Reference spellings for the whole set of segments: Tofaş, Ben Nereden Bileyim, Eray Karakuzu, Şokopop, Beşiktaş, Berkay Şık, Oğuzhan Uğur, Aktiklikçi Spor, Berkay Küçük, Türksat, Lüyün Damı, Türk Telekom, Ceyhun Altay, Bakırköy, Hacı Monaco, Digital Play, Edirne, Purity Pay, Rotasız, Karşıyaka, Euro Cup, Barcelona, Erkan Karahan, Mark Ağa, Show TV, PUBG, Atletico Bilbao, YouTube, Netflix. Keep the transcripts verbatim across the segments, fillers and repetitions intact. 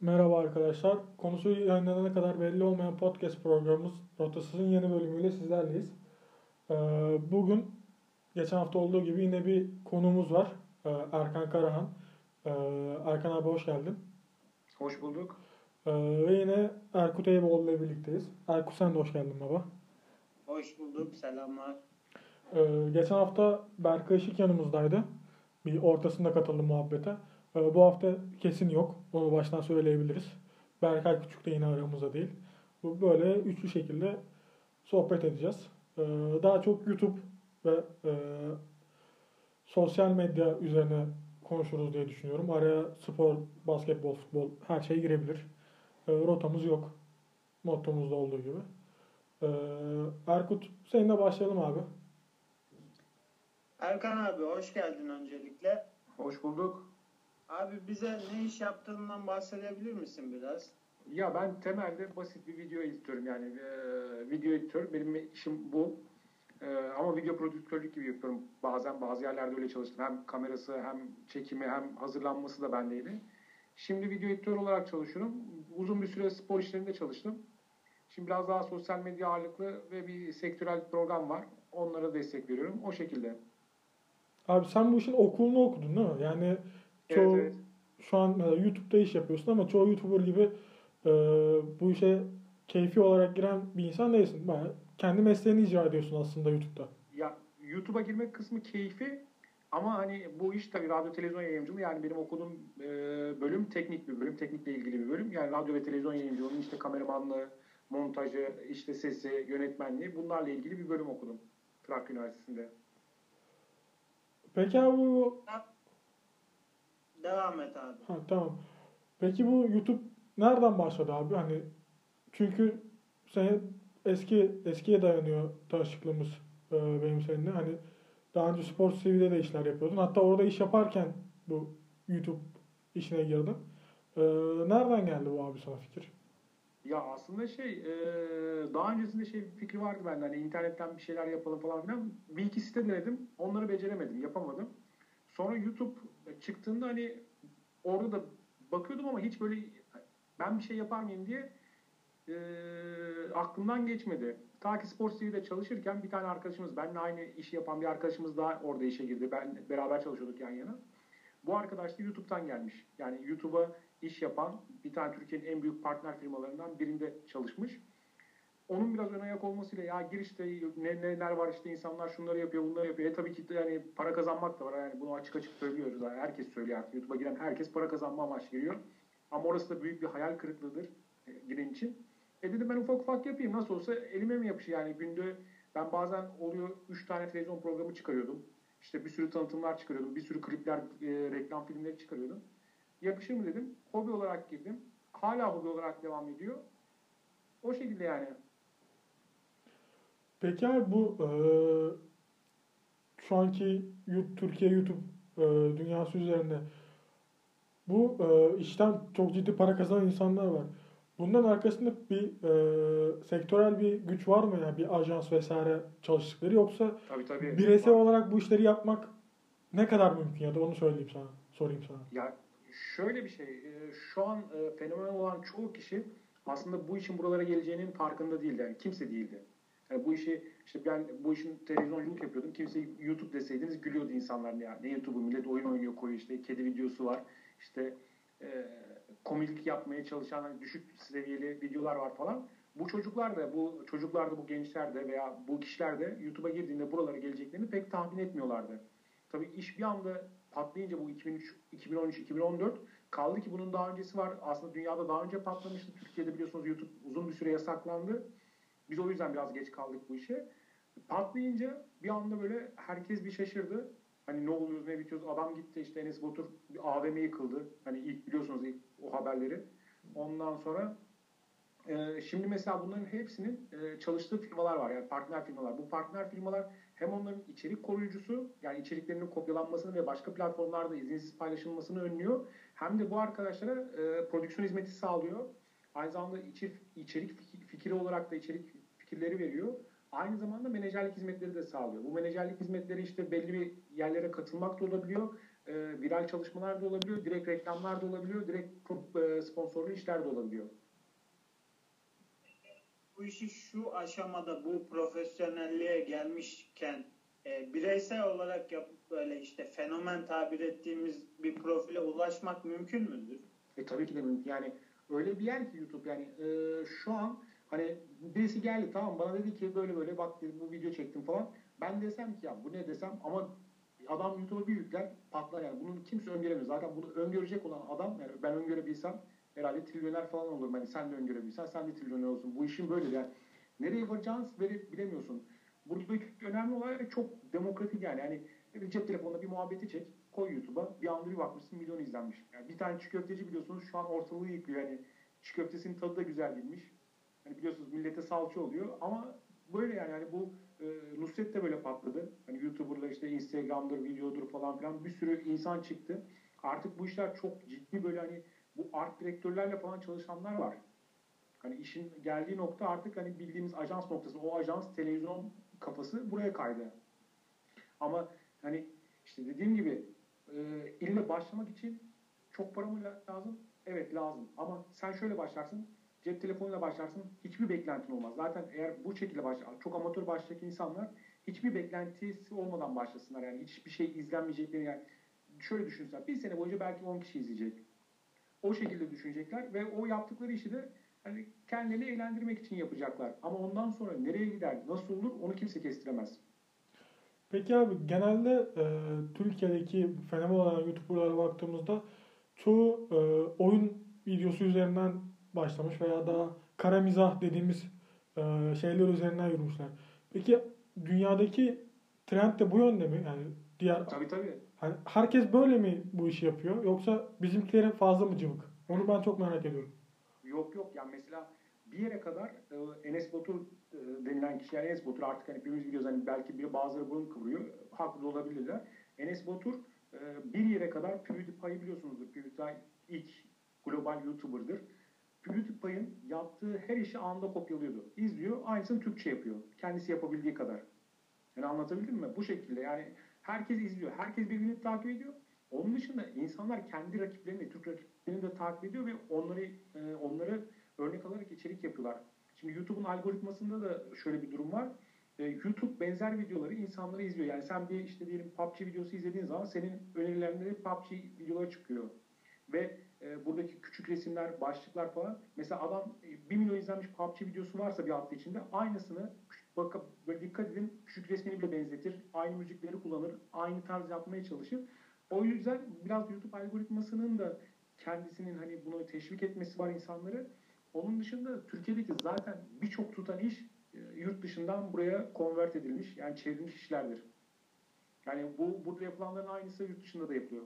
Merhaba arkadaşlar. Konusu yayınlanana kadar belli olmayan podcast programımız Rotasız'ın yeni bölümüyle sizlerleyiz. Ee, bugün geçen hafta olduğu gibi yine bir konuğumuz var. Ee, Erkan Karahan. Ee, Erkan abi hoş geldin. Hoş bulduk. Ee, ve yine Erkut Eyboğlu ile birlikteyiz. Erkut sen de hoş geldin baba. Hoş bulduk. Selamlar. Ee, geçen hafta Berkay Şık yanımızdaydı. Bir ortasında katıldım muhabbete. Bu hafta kesin yok. Onu baştan söyleyebiliriz. Berkay Küçük de yine aramızda değil. Böyle üçlü şekilde sohbet edeceğiz. Daha çok YouTube ve e, sosyal medya üzerine konuşuruz diye düşünüyorum. Araya spor, basketbol, futbol her şey girebilir. E, rotamız yok. Mottomuzda olduğu gibi. E, Erkut seninle başlayalım abi. Erkan abi hoş geldin öncelikle. Hoş bulduk. Abi bize ne iş yaptığından bahsedebilir misin biraz? Ya ben temelde basit bir video editörüm yani. Ee, video editör benim işim bu. Ee, ama video prodüktörlük gibi yapıyorum. Bazen bazı yerlerde öyle çalıştım. Hem kamerası hem çekimi hem hazırlanması da bendeydi. Şimdi video editör olarak çalışıyorum. Uzun bir süre spor işlerinde çalıştım. Şimdi biraz daha sosyal medya ağırlıklı ve bir sektörel program var. Onlara destek veriyorum. O şekilde. Abi sen bu işin okulunu okudun değil mi? Yani... Çoğu, evet, evet. Şu an YouTube'da iş yapıyorsun ama çoğu YouTuber gibi e, bu işe keyfi olarak giren bir insan değilsin. Bayağı kendi mesleğini icra ediyorsun aslında YouTube'da. Ya YouTube'a girmek kısmı keyfi ama hani bu iş tabii radyo televizyon yayıncılığı yani benim okuduğum e, bölüm teknik bir bölüm. Teknikle ilgili bir bölüm. Yani radyo ve televizyon yayıncılığının işte kameramanlığı, montajı, işte sesi, yönetmenliği bunlarla ilgili bir bölüm okudum. Trak Üniversitesi'nde. Peki abi bu... Devam et abi. Ha, tamam. Peki bu YouTube nereden başladı abi? Hani çünkü sen eski eskiye dayanıyor tanışıklığımız e, benim seninle. Hani daha önce Spor T V'de de işler yapıyordun. Hatta orada iş yaparken bu YouTube işine girdin. E, nereden geldi bu abi sana fikir? Ya aslında şey e, daha öncesinde şey bir fikri vardı bende. Hani internetten bir şeyler yapalım falan filan. Bir iki site denedim. Onları beceremedim. Yapamadım. Sonra YouTube çıktığında hani orada da bakıyordum ama hiç böyle ben bir şey yapar mıyım diye e, aklımdan geçmedi. Ta ki Spor T V'de çalışırken bir tane arkadaşımız, benimle aynı işi yapan bir arkadaşımız daha orada işe girdi. Ben beraber çalışıyorduk yan yana. Bu arkadaş da YouTube'dan gelmiş. Yani YouTube'a iş yapan bir tane Türkiye'nin en büyük partner firmalarından birinde çalışmış. Onun biraz ön ayak olmasıyla ya girişte ne, neler var işte insanlar şunları yapıyor bunları yapıyor. E tabii ki yani para kazanmak da var yani bunu açık açık söylüyoruz. Yani herkes söylüyor artık YouTube'a giren herkes para kazanma amaçlı giriyor. Ama orası da büyük bir hayal kırıklığıdır e, giren için. E dedim ben ufak ufak yapayım nasıl olsa elime mi yapışır yani günde ben bazen oluyor üç tane televizyon programı çıkarıyordum. İşte bir sürü tanıtımlar çıkarıyordum bir sürü klipler e, reklam filmleri çıkarıyordum. Yakışır mı dedim hobi olarak girdim hala hobi olarak devam ediyor o şekilde yani. Peki abi bu e, şu anki YouTube, Türkiye YouTube e, dünyası üzerinde bu e, işten çok ciddi para kazanan insanlar var. Bundan arkasında bir e, sektörel bir güç var mı? Yani bir ajans vesaire çalıştıkları yoksa tabii, tabii. Bireysel var. Olarak bu işleri yapmak ne kadar mümkün ya da onu söyleyeyim sana, sorayım sana. Ya şöyle bir şey, şu an fenomen olan çoğu kişi aslında bu işin buralara geleceğinin farkında değildi. Yani kimse değildi. Yani bu işi işte ben bu işin televizyonculuk yapıyordum. Kimse YouTube deseydiniz gülüyordu insanlar ya. Ne YouTube'u millet oyun oynuyor koyuyor işte kedi videosu var. İşte e, komiklik yapmaya çalışan hani düşük seviyeli videolar var falan. Bu çocuklar da bu çocuklar da bu gençler de veya bu kişiler de YouTube'a girdiğinde buralara geleceklerini pek tahmin etmiyorlardı. Tabii iş bir anda patlayınca bu iki bin üç, iki bin on üç, iki bin on dört kaldı ki bunun daha öncesi var. Aslında dünyada daha önce patlamıştı. Türkiye'de biliyorsunuz YouTube uzun bir süre yasaklandı. Biz o yüzden biraz geç kaldık bu işe. Patlayınca bir anda böyle herkes bir şaşırdı. Hani ne oluyoruz ne bitiyoruz. Adam gitti işte Enes Batur bir A V M yıkıldı. Hani ilk biliyorsunuz ilk o haberleri. Ondan sonra e, şimdi mesela bunların hepsinin e, çalıştığı firmalar var. Yani partner firmalar. Bu partner firmalar hem onların içerik koruyucusu yani içeriklerinin kopyalanmasını ve başka platformlarda izinsiz paylaşılmasını önlüyor. Hem de bu arkadaşlara e, prodüksiyon hizmeti sağlıyor. Aynı zamanda içerik fikri olarak da içerik fikirleri veriyor. Aynı zamanda menajerlik hizmetleri de sağlıyor. Bu menajerlik hizmetleri işte belli bir yerlere katılmak da olabiliyor. E, viral çalışmalar da olabiliyor. Direkt reklamlar da olabiliyor. Direkt sponsorlu işler de olabiliyor. Bu işi şu aşamada, bu profesyonelliğe gelmişken e, bireysel olarak yapıp böyle işte fenomen tabir ettiğimiz bir profile ulaşmak mümkün müdür? E, tabii ki de mümkün. Yani öyle bir yer ki YouTube, yani e, şu an hani birisi geldi, tamam, bana dedi ki böyle böyle bak dedi, bu video çektim falan. Ben desem ki ya bu ne desem, ama adam YouTube'a bir yükler patlar yani. Bunu kimse öngöremez. Zaten bunu öngörecek olan adam, yani ben öngörebilsem herhalde trilyoner falan olurum. Hani sen de öngörebilsen sen de trilyoner olsun. Bu işin böyle yani. Nereye varacağını bilemiyorsun. Buradaki önemli olay çok demokratik yani. Yani cep telefonunda bir muhabbeti çek, koy YouTube'a. Bir anda bir bakmışsın milyon izlenmiş. Yani bir tane çiğ köfteci biliyorsunuz şu an ortalığı yıkıyor. Yani çiğ köftesinin tadı da güzel bilmiş. Hani biliyorsunuz millete salça oluyor ama böyle yani, yani bu e, Nusret de böyle patladı. Hani YouTuber'lar işte Instagram'dır, videodur falan filan bir sürü insan çıktı. Artık bu işler çok ciddi böyle, hani bu art direktörlerle falan çalışanlar var. Hani işin geldiği nokta artık hani bildiğimiz ajans noktası. O ajans, televizyon kafası buraya kaydı. Ama hani işte dediğim gibi e, ille başlamak için çok para mı lazım? Evet lazım. Ama sen şöyle başlarsın. Cep telefonuyla başlarsın, hiçbir beklentin olmaz. Zaten eğer bu şekilde başlar, çok amatör başlayacak insanlar hiçbir beklentisi olmadan başlasınlar. Yani hiçbir şey izlenmeyecekleri, yani şöyle düşünsen bir sene boyunca belki on kişi izleyecek. O şekilde düşünecekler ve o yaptıkları işi de hani kendilerini eğlendirmek için yapacaklar. Ama ondan sonra nereye gider, nasıl olur onu kimse kestiremez. Peki abi, genelde e, Türkiye'deki fenomen olan YouTuber'lara baktığımızda çoğu e, oyun videosu üzerinden başlamış veya daha kara mizah dediğimiz e, şeyler üzerinden yürümüşler. Peki dünyadaki trend de bu yönde mi? Yani diğer tabii tabii. Hani herkes böyle mi bu işi yapıyor? Yoksa bizimkilerin fazla mı cıvık? Onu ben çok merak ediyorum. Yok yok. Yani mesela bir yere kadar e, Enes Batur e, denilen kişi, yani Enes Batur artık hani birimiz biliyoruz, hani belki biri, bazıları burun kıvırıyor. Haklı olabilirler. Enes Batur e, bir yere kadar Purity Pay'ı biliyorsunuzdur. Purity Pay ilk global YouTuber'dır. Purity Pay'ın yaptığı her işi anında kopyalıyordu. İzliyor, aynısını Türkçe yapıyor. Kendisi yapabildiği kadar. Yani anlatabildim mi? Bu şekilde yani herkes izliyor. Herkes birbirini takip ediyor. Onun dışında insanlar kendi rakiplerini, Türk rakiplerini de takip ediyor ve onları onları örnek alarak içerik yapıyorlar. Şimdi YouTube'un algoritmasında da şöyle bir durum var. YouTube benzer videoları insanları izliyor. Yani sen bir işte diyelim P U B G videosu izlediğin zaman senin önerilerinde de P U B G videoları çıkıyor. Ve buradaki küçük resimler, başlıklar falan. Mesela adam bir milyon izlenmiş P U B G videosu varsa bir hafta içinde aynısını, bakıp böyle dikkat edin, küçük resmini bile benzetir. Aynı müzikleri kullanır. Aynı tarz yapmaya çalışır. O yüzden biraz YouTube algoritmasının da kendisinin hani bunu teşvik etmesi var insanları. Onun dışında Türkiye'deki zaten birçok tutan iş yurt dışından buraya konvert edilmiş. Yani çevrilmiş işlerdir. Yani bu burada yapılanların aynısı yurt dışında da yapılıyor.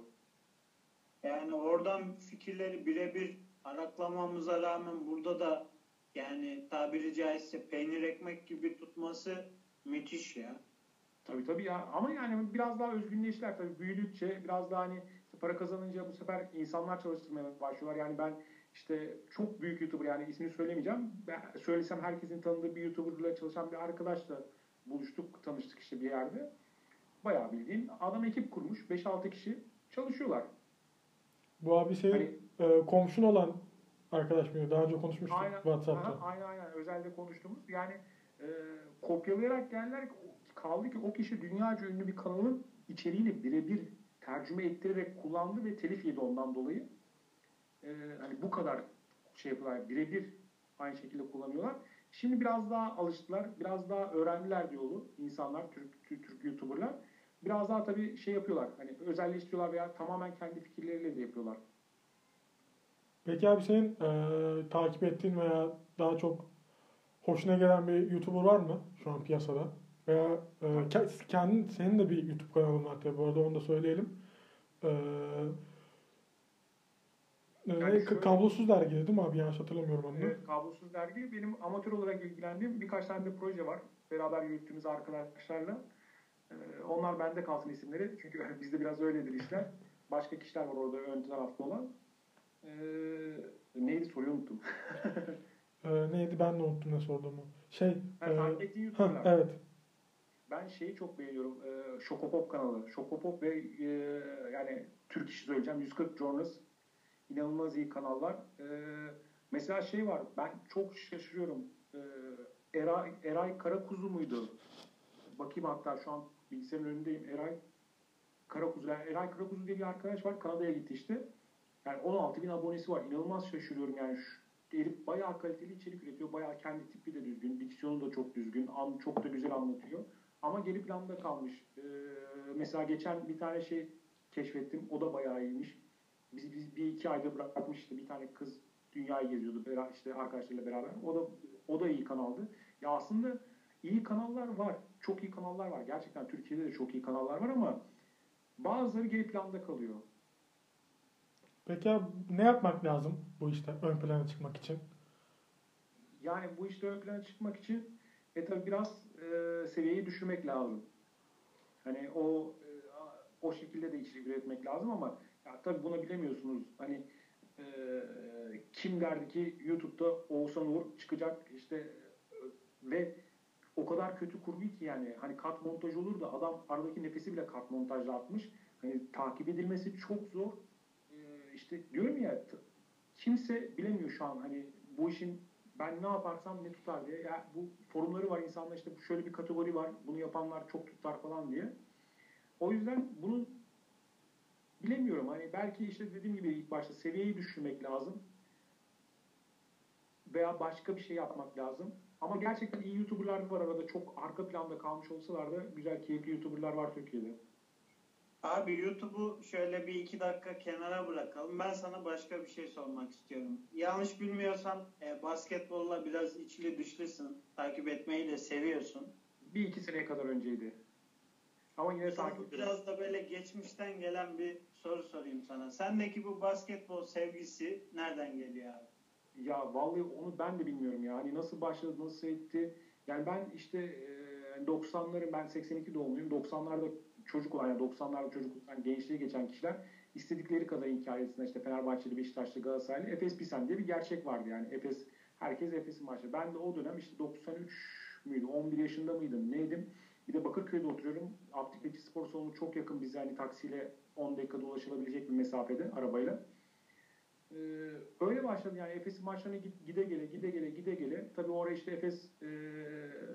Yani oradan fikirleri birebir araklamamıza rağmen burada da yani tabiri caizse peynir ekmek gibi tutması müthiş ya. Tabii tabii ya, ama yani biraz daha özgünleştiler tabii, büyüdükçe biraz daha hani para kazanınca bu sefer insanlar çalıştırmaya başlıyorlar. Yani ben işte çok büyük YouTuber, yani ismini söylemeyeceğim. Ben söylesem herkesin tanıdığı bir YouTuber'la çalışan bir arkadaşla buluştuk, tanıştık işte bir yerde. Bayağı bildiğin adam ekip kurmuş, beş altı kişi çalışıyorlar. Bu abi senin hani, e, komşun olan arkadaş mıydı? Daha önce konuşmuştuk aynen, WhatsApp'ta. Aynen aynen. Özelde konuştuğumuz. Yani e, kopyalayarak geldiler. Kaldı ki o kişi dünyaca ünlü bir kanalın içeriğini birebir tercüme ettirerek kullandı ve telif yedi ondan dolayı. E, hani bu kadar şey yapıyorlar. Birebir aynı şekilde kullanıyorlar. Şimdi biraz daha alıştılar. Biraz daha öğrendiler diyordu insanlar, Türk, Türk, Türk YouTuber'lar. Biraz daha tabii şey yapıyorlar. Hani özelleştiriyorlar veya tamamen kendi fikirleriyle de yapıyorlar. Peki abi senin e, takip ettiğin veya daha çok hoşuna gelen bir YouTuber var mı şu an piyasada? Veya e, kendin, senin de bir YouTube kanalın var tabii. Bu arada onu da söyleyelim. E, yani e, şöyle, kablosuz dergi değil mi abi? Yanlış hatırlamıyorum onu. Evet, kablosuz dergi. Benim amatör olarak ilgilendiğim birkaç tane de proje var. Beraber yürüttüğümüz arkadaşlarla. Onlar bende kalsın isimleri. Çünkü bizde biraz öyledir işler. Başka kişiler var orada ön tarafta olan. Ee, neydi soruyu unuttum. ee, neydi ben de unuttum ne sorduğumu. Şey, ben e... takip ettiğin YouTuber'lar. Evet. Ben şeyi çok beğeniyorum. Ee, Şokopop kanalı. Şokopop ve e, yani Türk işi söyleyeceğim. yüz kırk journals. İnanılmaz iyi kanallar. E, mesela şey var, ben çok şaşırıyorum. E, Eray, Eray Karakuzu muydu? Bakayım, hatta şu an bilgisayarın önündeyim. Eray Karakuzu. Yani Eray Karakuzu diye bir arkadaş var. Kanada'ya gitti işte. Yani on altı bin abonesi var. İnanılmaz şaşırıyorum yani. Herif bayağı kaliteli içerik üretiyor. Bayağı kendi tipi de düzgün. Diksiyonu da çok düzgün. Çok da güzel anlatıyor. Ama geri planda kalmış. Ee, mesela geçen bir tane şey keşfettim. O da bayağı iyiymiş. Biz, biz bir iki ayda bırakmıştı. Bir tane kız dünyayı geziyordu. İşte arkadaşlarıyla beraber. O da o da iyi kanaldı. Ya aslında iyi kanallar var. Çok iyi kanallar var. Gerçekten Türkiye'de de çok iyi kanallar var ama bazıları geri planda kalıyor. Peki ya ne yapmak lazım bu işte ön plana çıkmak için? Yani bu işte ön plana çıkmak için e tabi biraz e, seviyeyi düşürmek lazım. Hani o e, o şekilde de içerik üretmek lazım ama ya tabi buna bilemiyorsunuz. Hani e, kim derdi ki YouTube'da Oğuzhan Uğur çıkacak işte e, ve o kadar kötü kurgu ki yani hani kat montaj olur da adam aradaki nefesi bile kat montajla atmış. Hani takip edilmesi çok zor. İşte diyorum ya, kimse bilemiyor şu an hani bu işin ben ne yaparsam ne tutar diye. Ya bu forumları var insanlar, işte şöyle bir kategori var, bunu yapanlar çok tutar falan diye. O yüzden bunu bilemiyorum. Hani belki işte dediğim gibi ilk başta seviyeyi düşürmek lazım veya başka bir şey yapmak lazım. Ama gerçekten iyi YouTuber'lar var arada, çok arka planda kalmış olsalar da güzel keyifli YouTuber'lar var Türkiye'de. Abi YouTube'u şöyle bir iki dakika kenara bırakalım. Ben sana başka bir şey sormak istiyorum. Yanlış bilmiyorsam e, basketbolla biraz içli dışlısın. Takip etmeyi de seviyorsun. Bir iki sene kadar önceydi. Ama yine takip biraz da böyle geçmişten gelen bir soru sorayım sana. Sendeki bu basketbol sevgisi nereden geliyor abi? Ya vallahi onu ben de bilmiyorum ya. Hani nasıl başladı, nasıl etti? Yani ben işte e, doksanların, ben seksen iki doğumluyum. doksanlarda çocuk olan, yani doksanlarda çocuk olan, gençliğe geçen kişiler istedikleri kadar hikayesinde işte Fenerbahçeli, Beşiktaşlı, Galatasaraylı, Efes Pilsen diye bir gerçek vardı yani. Efes, herkes Efes'in maçı. Ben de o dönem işte doksan üç müydü, on bir yaşında mıydım, neydim? Bir de Bakırköy'de oturuyorum. Aktiklikçi Spor salonu çok yakın bize, hani taksiyle on dakikada ulaşılabilecek bir mesafede arabayla. Ee, öyle başladı yani. Efes'in maçlarına gide gele, gide gele, gide gele. Tabii oraya işte Efes e,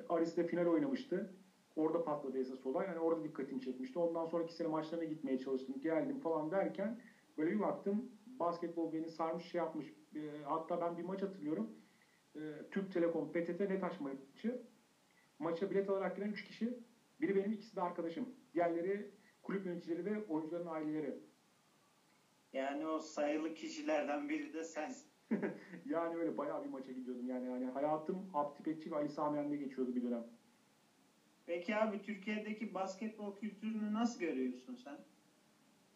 Aris'le final oynamıştı. Orada patladı esas olay. Yani orada dikkatimi çekmişti. Ondan sonraki sene maçlarına gitmeye çalıştım. Geldim falan derken böyle bir baktım. Basketbol beni sarmış, şey yapmış. E, hatta ben bir maç hatırlıyorum. E, Türk Telekom, P T T Netaş maçı. Maça bilet alarak giren üç kişi. Biri benim, ikisi de arkadaşım. Diğerleri kulüp yöneticileri ve oyuncuların aileleri. Yani o sayılı kişilerden biri de sensin. Yani öyle bayağı bir maça gidiyordum. Yani, yani hayatım Abdipetçi ve Ali Sami Yen'de geçiyordu bir dönem. Peki abi Türkiye'deki basketbol kültürünü nasıl görüyorsun sen?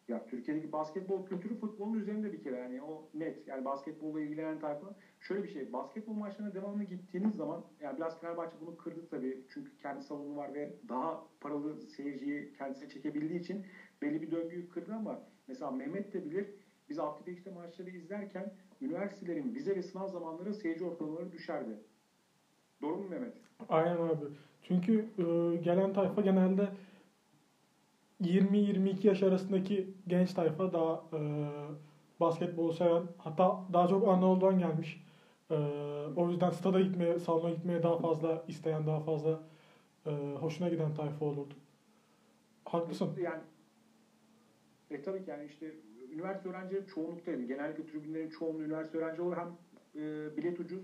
Ya Türkiye'deki basketbol kültürü futbolun üzerinde bir kere, yani o net. Yani basketbolla ilgilenen tayfa şöyle bir şey. Basketbol maçlarına devamlı gittiğiniz zaman, yani biraz Fenerbahçe bunu kırdı tabii. Çünkü kendi salonu var ve daha paralı seyirciyi kendisine çekebildiği için belli bir döngüyü kırdı ama mesela Mehmet de bilir. Biz Aktiklikçi'de maçları izlerken üniversitelerin vize ve sınav zamanları seyirci ortalamaları düşerdi. Doğru mu Mehmet? Aynen abi. Çünkü e, gelen tayfa genelde yirmi yirmi iki yaş arasındaki genç tayfa, daha e, basketbolu seven, hatta daha çok Anadolu'dan gelmiş. E, o yüzden stada gitmeye, salona gitmeye daha fazla isteyen, daha fazla e, hoşuna giden tayfa olurdu. Haklısın. Yani, e, tabii ki yani işte üniversite öğrencileri çoğunluktaydı. Genellikle tribünlerin çoğunluğu üniversite öğrenci olur. Hem e, bilet ucuz,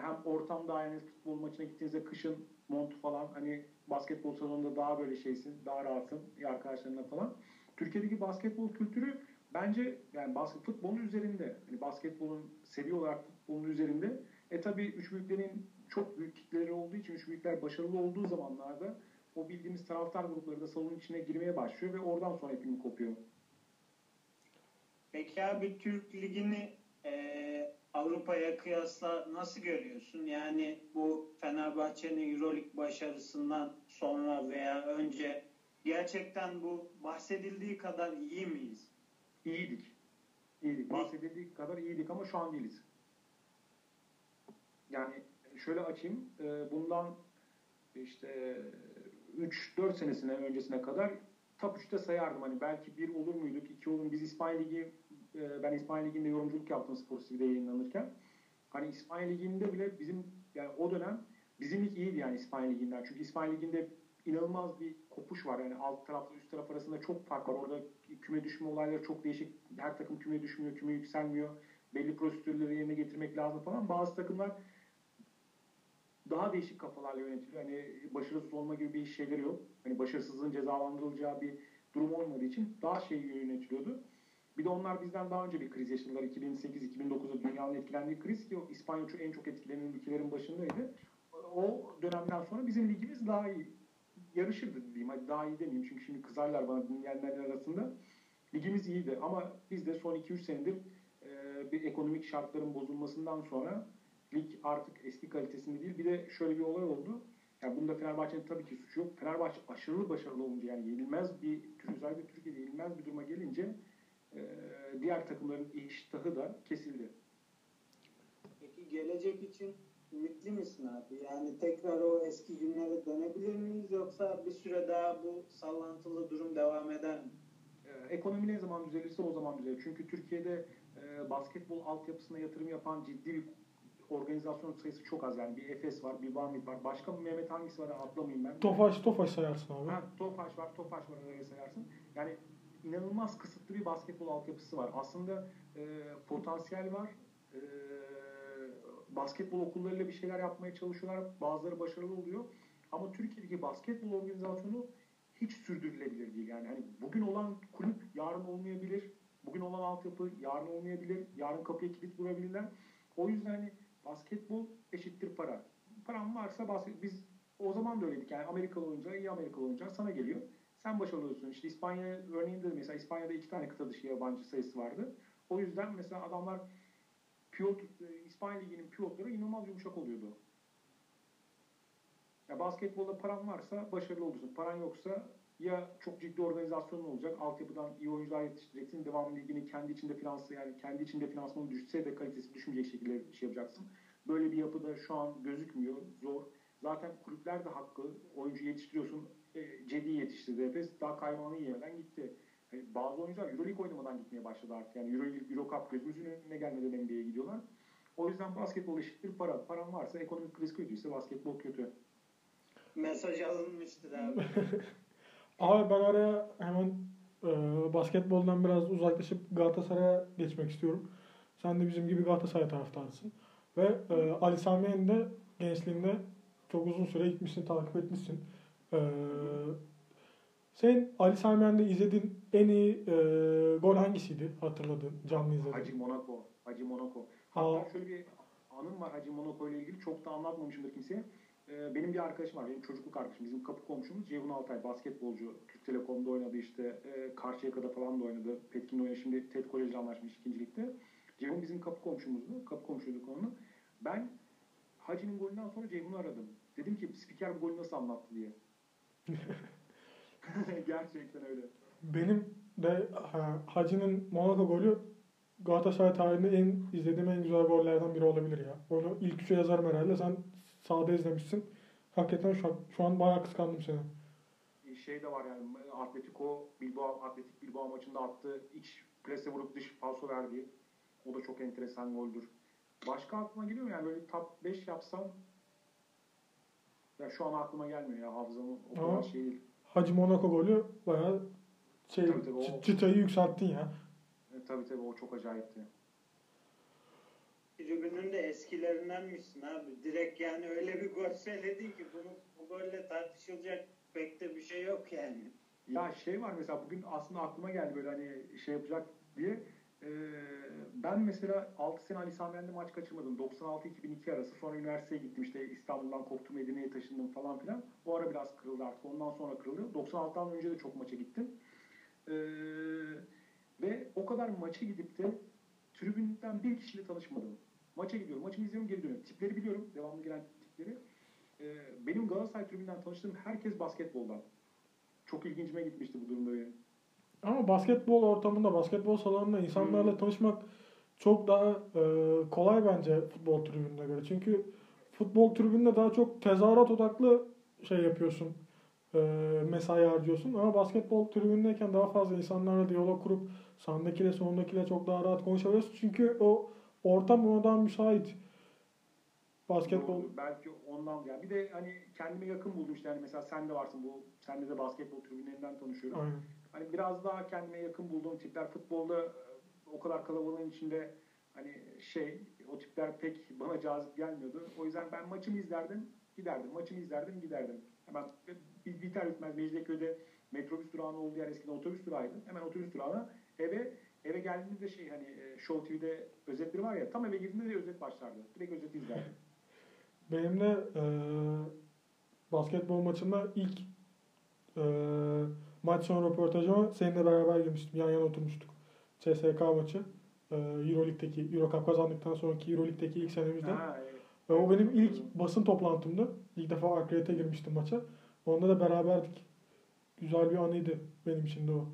hem ortamda, yani futbol maçına gittiğinizde kışın montu falan, hani basketbol salonunda daha böyle şeysin, daha rahatsın arkadaşlarınla falan. Türkiye'deki basketbol kültürü bence yani basket, futbolun üzerinde, hani basketbolun seviye olarak futbolun üzerinde. E tabii üç büyüklerin çok büyük kitleleri olduğu için, üç büyükler başarılı olduğu zamanlarda o bildiğimiz taraftar grupları da salonun içine girmeye başlıyor ve oradan sonra hepimiz kopuyor. Peki abi Türk Ligi'ni ee... Avrupa'ya kıyasla nasıl görüyorsun? Yani bu Fenerbahçe'nin Euro Lig başarısından sonra veya önce gerçekten bu bahsedildiği kadar iyi miyiz? İyiydik. İyiydik. Bahsedildiği kadar iyiydik ama şu an değiliz. Yani şöyle açayım. Bundan işte üç dört senesine öncesine kadar top üçte sayardım. Hani belki bir olur muyduk, iki olur. Biz İspanya Ligi e, ben İspanya Ligi'nde yorumculuk yaptım Spor T V'de yayınlanırken. Hani İspanya Ligi'nde bile bizim, yani o dönem bizim lig iyiydi yani İspanya Ligi'nden. Çünkü İspanya Ligi'nde inanılmaz bir kopuş var. Yani alt tarafla üst taraf arasında çok fark var. Orada küme düşme olayları çok değişik. Her takım küme düşmüyor, küme yükselmiyor. Belli prosedürleri yerine getirmek lazım falan. Bazı takımlar daha değişik kafalarla yönetiliyor. Hani başarısız olma gibi bir şeyleri yok. Hani başarısızlığın cezalandırılacağı bir durum olmadığı için daha şey yönetiliyordu. Bir de onlar bizden daha önce bir kriz yaşadılar. iki bin sekiz iki bin dokuzda dünyanın etkilendiği kriz ki İspanya en çok etkilenen ülkelerin başındaydı. O dönemden sonra bizim ligimiz daha iyi yarışırdı diyeyim. Hadi daha iyi demeyeyim çünkü şimdi kızarlar bana dinleyenler arasında. Ligimiz iyiydi ama biz de son iki üç senedir e, bir ekonomik şartların bozulmasından sonra lig artık eski kalitesinde değil. Bir de şöyle bir olay oldu. Yani bunda Fenerbahçe'nin tabii ki suçu yok. Fenerbahçe aşırı başarılı olunca, yani yenilmez bir, özellikle Türkiye'de yenilmez bir duruma gelince e, diğer takımların iştahı da kesildi. Peki gelecek için ümitli misin abi? Yani tekrar o eski günlere dönebilir miyiz yoksa bir süre daha bu sallantılı durum devam eder mi? Ee, ekonomi ne zaman düzelirse o zaman düzelir. Çünkü Türkiye'de e, basketbol altyapısına yatırım yapan ciddi bir organizasyon sayısı çok az. Yani bir Efes var, bir Barmit var. Başka mı Mehmet hangisi var? Atlamayayım ben. Tofaş, Tofaş sayarsın abi. Ha, Tofaş var, Tofaş var. Öyle sayarsın. Yani inanılmaz kısıtlı bir basketbol altyapısı var. Aslında e, potansiyel var. E, basketbol okullarıyla bir şeyler yapmaya çalışıyorlar. Bazıları başarılı oluyor. Ama Türkiye'deki basketbol organizasyonu hiç sürdürülebilir değil. Yani hani bugün olan kulüp yarın olmayabilir. Bugün olan altyapı yarın olmayabilir. Yarın kapıya kilit vurabilirler. O yüzden hani basketbol eşittir para. Param varsa basket... Biz o zaman da öyleydik. Yani Amerikalı oyuncağı, iyi Amerikalı oyuncağı sana geliyor. Sen başarılı olsun. İşte İspanya örneğinde de mesela İspanya'da iki tane kıta dışı yabancı sayısı vardı. O yüzden mesela adamlar Piyot, İspanya Ligi'nin piyotları inanılmaz yumuşak oluyordu. Ya basketbolda paran varsa başarılı olursun. Paran yoksa ya çok ciddi organizasyonun olacak, altyapıdan iyi oyuncular yetiştireceksin, devamlı ligini kendi içinde finansı, yani kendi içinde finansmanı düşse de kalitesi düşmeyecek şekilde şey yapacaksın. Böyle bir yapıda şu an gözükmüyor, zor. Zaten kulüpler de haklı, oyuncu yetiştiriyorsun, e, Cedi yetiştirdi Efes, daha kaymağını yemeden gitti. Bazı oyuncular Euro Lig oynamadan gitmeye başladı artık. Yani Euro Lig, Euro Cup gözümüzün önüne gelmeden N B A'ye gidiyorlar. O yüzden basketbol eşittir para. Paran varsa, ekonomik kriz kötüyse basketbol kötü. Mesaj alınmıştır abi. Abi ben araya hemen e, basketboldan biraz uzaklaşıp Galatasaray'a geçmek istiyorum. Sen de bizim gibi Galatasaray taraftarısın. Ve e, Ali Sami Yen'in de gençliğinde çok uzun süre gitmişsin, takip etmişsin. Eee... Sen Ali Sami Yen'de izlediğin en iyi e, gol hangisiydi? Hatırladın, canlı izledin. Hacı Monaco. Hacı Monaco. Hatta Aa. şöyle bir anım var Hacı Monaco ile ilgili. Çok da anlatmamışımdır kimseye. Ee, benim bir arkadaşım var. Benim çocukluk arkadaşım. Bizim kapı komşumuz Ceyhun Altay. Basketbolcu. Türk Telekom'da oynadı işte. E, Karşıyaka'da falan da oynadı. Petkin'de oynadı. Şimdi TED Kolej'le anlaşmış ikincilikte. Ceyhun bizim kapı komşumuzdu. Kapı komşuyduk onunla. Ben Hacı'nın golünden sonra Ceyhun'u aradım. Dedim ki spiker bu golü nasıl anlattı diye. Gerçekten öyle. Benim de ha, Hacı'nın Monaco golü Galatasaray tarihinde en izlediğim en güzel gollerden biri olabilir ya. Onu ilk üçe yazarım herhalde. Sen sahada izlemişsin. Hakikaten şu an, şu an bayağı kıskandım seni. Şey de var yani Atletico Bilbao, Atletik Bilbao maçında attığı iç plase vurup dış paso verdiği. O da çok enteresan goldür. Başka aklıma geliyor mu? Yani böyle top beş yapsam ya şu an aklıma gelmiyor ya. Hafızamın o kadar ha. şey değil. Hacı Monaco golü bayağı şey, tabii, tabii, o... çıtayı yükselttin ya. E, tabii tabii o çok acayipti. Tribünün de eskilerindenmişsin abi. Direkt yani öyle bir gol söyledin ki bunu, bu golle tartışılacak pek de bir şey yok yani. Ya şey var mesela bugün aslında aklıma geldi böyle hani şey yapacak diye. Ee, ben mesela altı sene Ali Sami Yen'de maç kaçırmadım. doksan altı iki bin iki arası. Sonra üniversiteye gittim işte İstanbul'dan koptum, Edirne'ye taşındım falan filan. O ara biraz kırıldı artık. Ondan sonra kırıldı. doksan altıdan önce de çok maça gittim. Ee, ve o kadar maça gidip de tribünden bir kişiyle tanışmadım. Maça gidiyorum, maçımı izliyorum, geri dönüyorum. Tipleri biliyorum, devamlı gelen tipleri. Ee, benim Galatasaray tribünden tanıştığım herkes basketboldan. Çok ilgincime gitmişti bu durumda benim. Ama basketbol ortamında, basketbol salonunda insanlarla hmm. tanışmak çok daha e, kolay bence futbol tribününe göre. Çünkü futbol tribününde daha çok tezahürat odaklı şey yapıyorsun. e, mesai harcıyorsun. Ama basketbol tribünündeyken daha fazla insanlarla diyalog kurup sağındakiyle solundakiyle çok daha rahat konuşabiliyorsun. Çünkü o ortam buna daha müsait. Basketbol. Doğru, belki ondan yani. Bir de hani kendime yakın buldum işte. Yani mesela sen de varsın, bu senle de basketbol tribünlerinden tanışıyorum. Aynen. Hani biraz daha kendime yakın bulduğum tipler, futbolda o kadar kalabalığın içinde hani şey, o tipler pek bana cazip gelmiyordu. O yüzden ben maçımı izlerdim, giderdim. Maçımı izlerdim, giderdim. Hemen biter bitmez Mecidiyeköy'de metrobüs durağına olduğu yer eskiden otobüs durağıydı. Hemen otobüs durağına eve eve geldiğimde şey, hani Show T V'de özetleri var ya, tam eve girdiğimde de özet başlardı. Direkt özeti izlerdim. Benim de e, basketbol maçında ilk e, maç sonu röportajıma seninle beraber girmiştim. Yan yana oturmuştuk. C S K maçı. Euro Lig'deki, Euro Cup kazandıktan sonraki Euro Lig'deki ilk senemizde. Ha, evet. Ve o benim ilk basın toplantımdı. İlk defa Akre'ye girmiştim maça. Onda da beraberdik. Güzel bir anıydı benim için de o.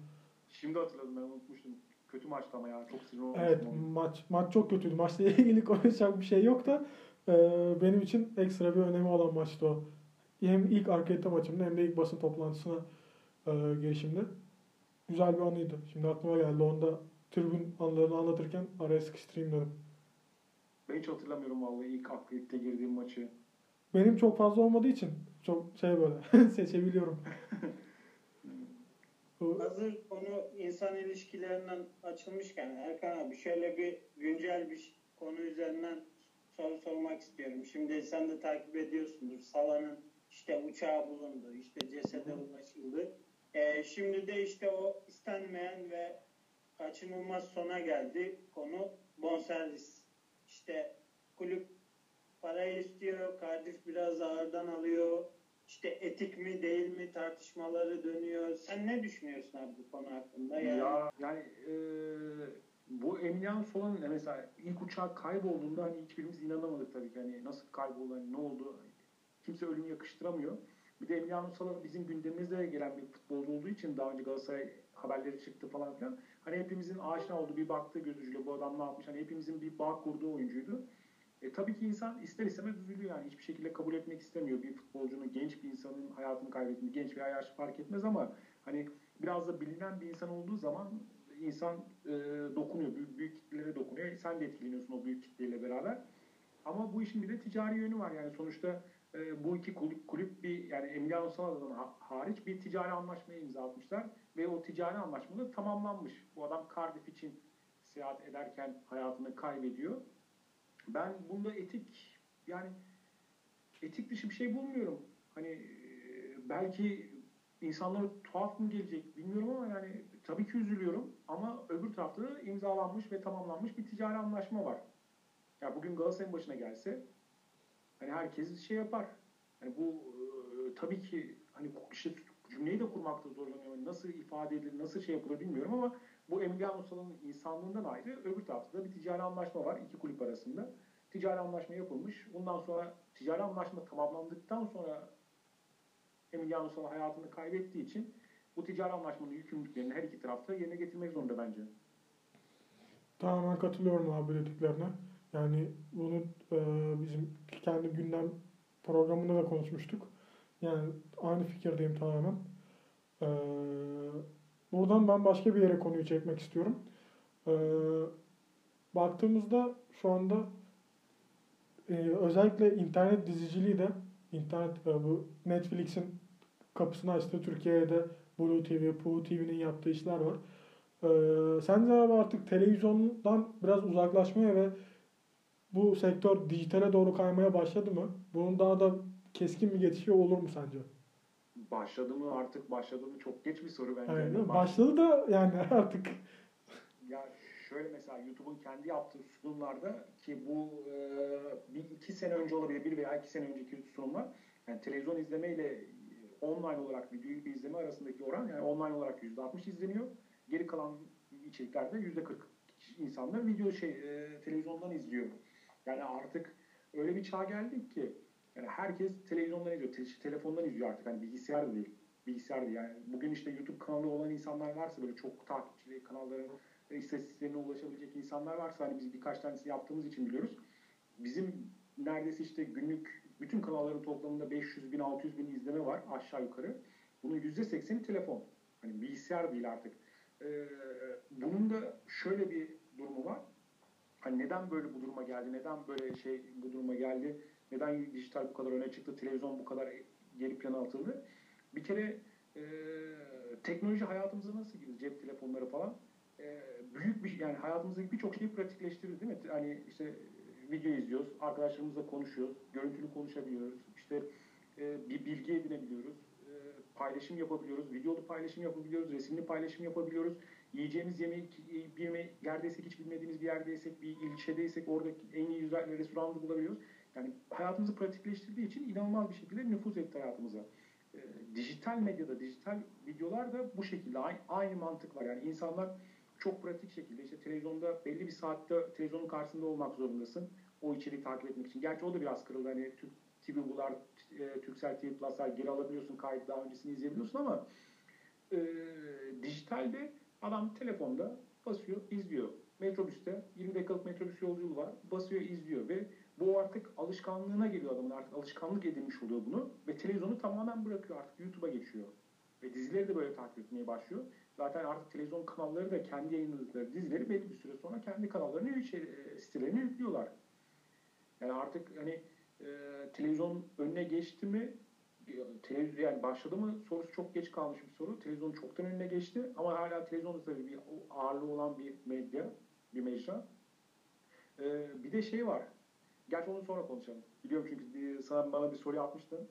Şimdi hatırladım, ben unutmuştum. Kötü maçtı ama ya. Çok sinir olmuştum. Evet, maç maç çok kötüydü. Maçla ilgili konuşacak bir şey yok da e, benim için ekstra bir önemi olan maçtı o. Hem ilk Akre'ye maçımda hem de ilk basın toplantısına e, girişimde. Güzel bir anıydı. Şimdi aklıma geldi. Onda tribün anılarını anlatırken araya sıkıştırayım dedim. Ben hiç hatırlamıyorum vallahi ilk aktivite girdiğim maçı. Benim çok fazla olmadığı için çok şey böyle seçebiliyorum. Hazır konu insan ilişkilerinden açılmışken Erkan abi, şöyle bir güncel bir konu üzerinden soru sormak istiyorum. Şimdi sen de takip ediyorsundur. Sala'nın işte uçağı bulundu, işte cesede ulaşıldı. Ee, şimdi de işte o istenmeyen ve kaçınılmaz sona geldi konu bonservis. İşte kulüp parayı istiyor, Cardiff biraz ağırdan alıyor. İşte etik mi değil mi tartışmaları dönüyor. Sen ne düşünüyorsun abi bu konu hakkında? Yani, ya, yani e, bu Emiliano Sala'nın mesela ilk uçağı kaybolduğunda hani hiçbirimiz inanamadık tabii ki. Hani nasıl kayboldu, hani ne oldu? Kimse ölümü yakıştıramıyor. Bir de Emiliano Sala bizim gündemimize gelen bir futbolcu olduğu için daha önce Galatasaray haberleri çıktı falan filan. Hani hepimizin aşina olduğu, bir baktığı gözüyle bu adam ne yapmış? Hani hepimizin bir bağ kurduğu oyuncuydu. E, tabii ki insan ister istemez üzülüyor yani. Hiçbir şekilde kabul etmek istemiyor. Bir futbolcunun, genç bir insanın hayatını kaybettiğini, genç veya yaşlı fark etmez ama hani biraz da bilinen bir insan olduğu zaman insan e, dokunuyor. Büyük, büyük kitlelere dokunuyor. Sen de etkileniyorsun o büyük kitleyle beraber. Ama bu işin bir de ticari yönü var. Yani sonuçta e, bu iki kulüp, kulüp bir, yani Emiliano Sala'dan hariç bir ticari anlaşmaya imza atmışlar. Ve o ticari anlaşmada tamamlanmış. Bu adam Cardiff için seyahat ederken hayatını kaybediyor. Ben bunda etik, yani etik dışı bir şey bulmuyorum. Hani belki insanlara tuhaf mı gelecek bilmiyorum ama yani tabii ki üzülüyorum. Ama öbür tarafta da imzalanmış ve tamamlanmış bir ticari anlaşma var. Ya bugün Galatasaray'ın başına gelse hani herkes şey yapar. Hani bu e, tabii ki hani işte cümleyi de kurmakta zorlanıyor. Nasıl ifade edilir, nasıl şey yapılır bilmiyorum ama bu Emiliano Sala'nın insanlığından ayrı. Öbür tarafta da bir ticari anlaşma var iki kulüp arasında. Ticari anlaşma yapılmış. Bundan sonra ticari anlaşma tamamlandıktan sonra Emiliano Sala hayatını kaybettiği için bu ticari anlaşmanın yükümlülüklerini her iki tarafta yerine getirmek zorunda bence. Tamamen katılıyorum abi dediklerine. Yani bunu e, bizim kendi gündem programında da konuşmuştuk. Yani aynı fikirdeyim tamamen. Ee, buradan ben başka bir yere konuyu çekmek istiyorum. Ee, baktığımızda şu anda e, özellikle internet diziciliği de, internet e, bu Netflix'in kapısını açtığı Türkiye'de Blue T V, Puhu T V'nin yaptığı işler var. Ee, sence abi artık televizyondan biraz uzaklaşmaya ve bu sektör dijitale doğru kaymaya başladı mı? Bunun daha da keskin bir geçişi olur mu sence? Başladı mı artık? Başladı mı? Çok geç bir soru bence. Aynen, yani başladı da yani artık. Ya şöyle mesela YouTube'un kendi yaptığı sunumlarda ki bu e, bir iki sene önce olabilir, bir veya iki sene önceki sunumlar. Yani televizyon izleme ile online olarak videoyu bir izleme arasındaki oran, yani online olarak yüzde altmış izleniyor. Geri kalan içeriklerde yüzde kırk insanlar video şey e, televizyondan izliyor. Yani artık öyle bir çağa geldik ki yani herkes televizyondan izliyor, te- telefondan izliyor artık. Hani bilgisayar da değil, bilgisayar da yani. Bugün işte YouTube kanalı olan insanlar varsa, böyle çok takipçili kanalların istatistiklerine ulaşabilecek insanlar varsa, hani biz birkaç tanesi yaptığımız için biliyoruz. Bizim neredeyse işte günlük bütün kanalların toplamında beş yüz bin, altı yüz bin izleme var aşağı yukarı. Bunun yüzde sekseni telefon. Hani bilgisayar değil artık. Ee, bunun da şöyle bir durumu var. Hani neden böyle bu duruma geldi? Neden böyle şey bu duruma geldi? Neden dijital bu kadar öne çıktı? Televizyon bu kadar geri plana atıldı? Bir kere e, teknoloji hayatımıza nasıl girdi? Cep telefonları falan. E, büyük bir yani hayatımızdaki birçok şeyi pratikleştirdi değil mi? Hani işte video izliyoruz, arkadaşlarımızla konuşuyoruz, görüntülü konuşabiliyoruz, işte e, bir bilgi edinebiliyoruz, e, paylaşım yapabiliyoruz, videolu paylaşım yapabiliyoruz, resimli paylaşım yapabiliyoruz, yiyeceğimiz yemeği bir yeme- yerdeysek, hiç bilmediğimiz bir yerdeysek, bir ilçedeysek oradaki en iyi güzel restoranı bulabiliyoruz. Yani hayatımızı pratikleştirdiği için inanılmaz bir şekilde nüfuz etti hayatımıza. E, dijital medyada, dijital videolar da bu şekilde aynı, aynı mantık var. Yani insanlar çok pratik şekilde işte televizyonda belli bir saatte televizyonun karşısında olmak zorundasın. O içeriği takip etmek için. Gerçi o da biraz kırıldı. Hani Türk T V'lar, e, Turkcell T V Plus'lar geri alabiliyorsun. Kayıt daha öncesini izleyebiliyorsun ama e, dijitalde adam telefonda basıyor, izliyor. Metrobüste yirmi dakikalık metrobüs yolculuğu var. Basıyor, izliyor ve bu artık alışkanlığına geliyor adamın. Artık alışkanlık edinmiş oluyor bunu ve televizyonu tamamen bırakıyor. Artık YouTube'a geçiyor. Ve dizileri de böyle takip etmeye başlıyor. Zaten artık televizyon kanalları da kendi yayınladıkları dizileri belli bir süre sonra kendi kanallarını, sitelerine yüklüyorlar. Yani artık hani e, televizyon önüne geçti mi, televiz- yani başladı mı sorusu çok geç kalmış bir soru. Televizyon çoktan önüne geçti ama hala televizyonda tabii bir ağırlığı olan bir medya, bir mecra. E, bir de şey var, gerçi onu sonra konuşalım. Biliyorum çünkü bir, sana bana bir soru atmıştın.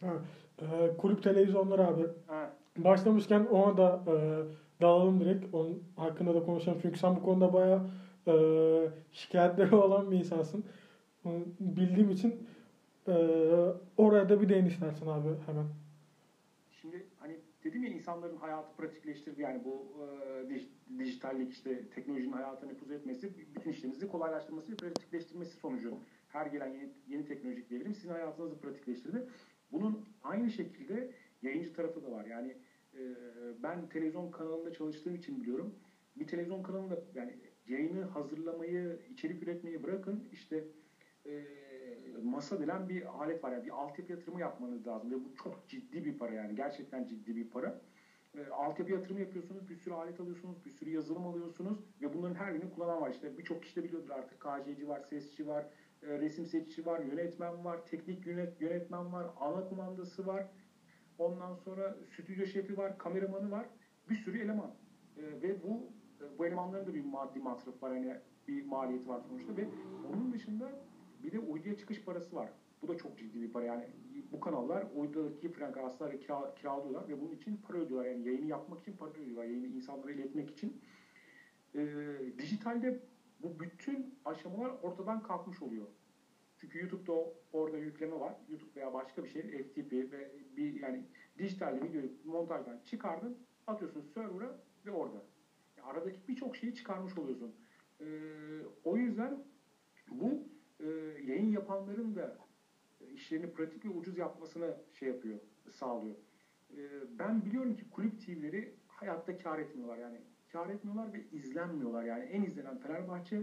Ha, e, kulüp televizyonları abi. Ha. Başlamışken ona da e, dalalım direkt. Onun hakkında da konuşalım. Çünkü sen bu konuda bayağı e, şikayetleri olan bir insansın. Bildiğim için e, oraya da bir değin istersen abi hemen. Şimdi hani dedim ya insanların hayatı pratikleştirdi. Yani bu e, dijitallik işte teknolojinin hayatına nüfuz etmesi, bütün işlerinizi kolaylaştırması ve pratikleştirmesi sonucu. Her gelen yeni, yeni teknolojik devrim sizin hayatınızı pratikleştirdi. Bunun aynı şekilde yayıncı tarafı da var. Yani e, ben televizyon kanalında çalıştığım için biliyorum. Bir televizyon kanalında yani yayını hazırlamayı, içerik üretmeyi bırakın. İşte e, masa denen bir alet var. Yani bir altyapı yatırımı yapmanız lazım. Ve bu çok ciddi bir para yani. Gerçekten ciddi bir para. E, altyapı yatırımı yapıyorsunuz. Bir sürü alet alıyorsunuz. Bir sürü yazılım alıyorsunuz. Ve bunların her birini kullanan var. İşte birçok kişi de biliyordur artık. K J'ci var, sesçi var. Resim seçici var, yönetmen var, teknik yönet, yönetmen var, ana kumandası var. Ondan sonra stüdyo şefi var, kameramanı var. Bir sürü eleman. E, ve bu bu elemanların da bir maddi masraf var. Yani bir maliyeti var sonuçta ve onun dışında bir de uyduya çıkış parası var. Bu da çok ciddi bir para. Yani bu kanallar uydudaki frekansları kira, kiralıyorlar ve bunun için para ödüyorlar. Yani yayını yapmak için para ödüyorlar. Yayını insanlara iletmek için. E, dijitalde bu bütün aşamalar ortadan kalkmış oluyor. Çünkü YouTube'da o, orada yükleme var. YouTube veya başka bir şey, F T P ve bir yani dijitalde videoyu montajdan çıkardın, atıyorsun server'a ve orada. Yani aradaki birçok şeyi çıkarmış oluyorsun. Ee, o yüzden bu e, yayın yapanların da işlerini pratik ve ucuz yapmasını şey yapıyor, sağlıyor. Ee, ben biliyorum ki kulüp T V'leri hayatta kar etmiyorlar yani. Kâr etmiyorlar ve izlenmiyorlar. Yani en izlenen Fenerbahçe,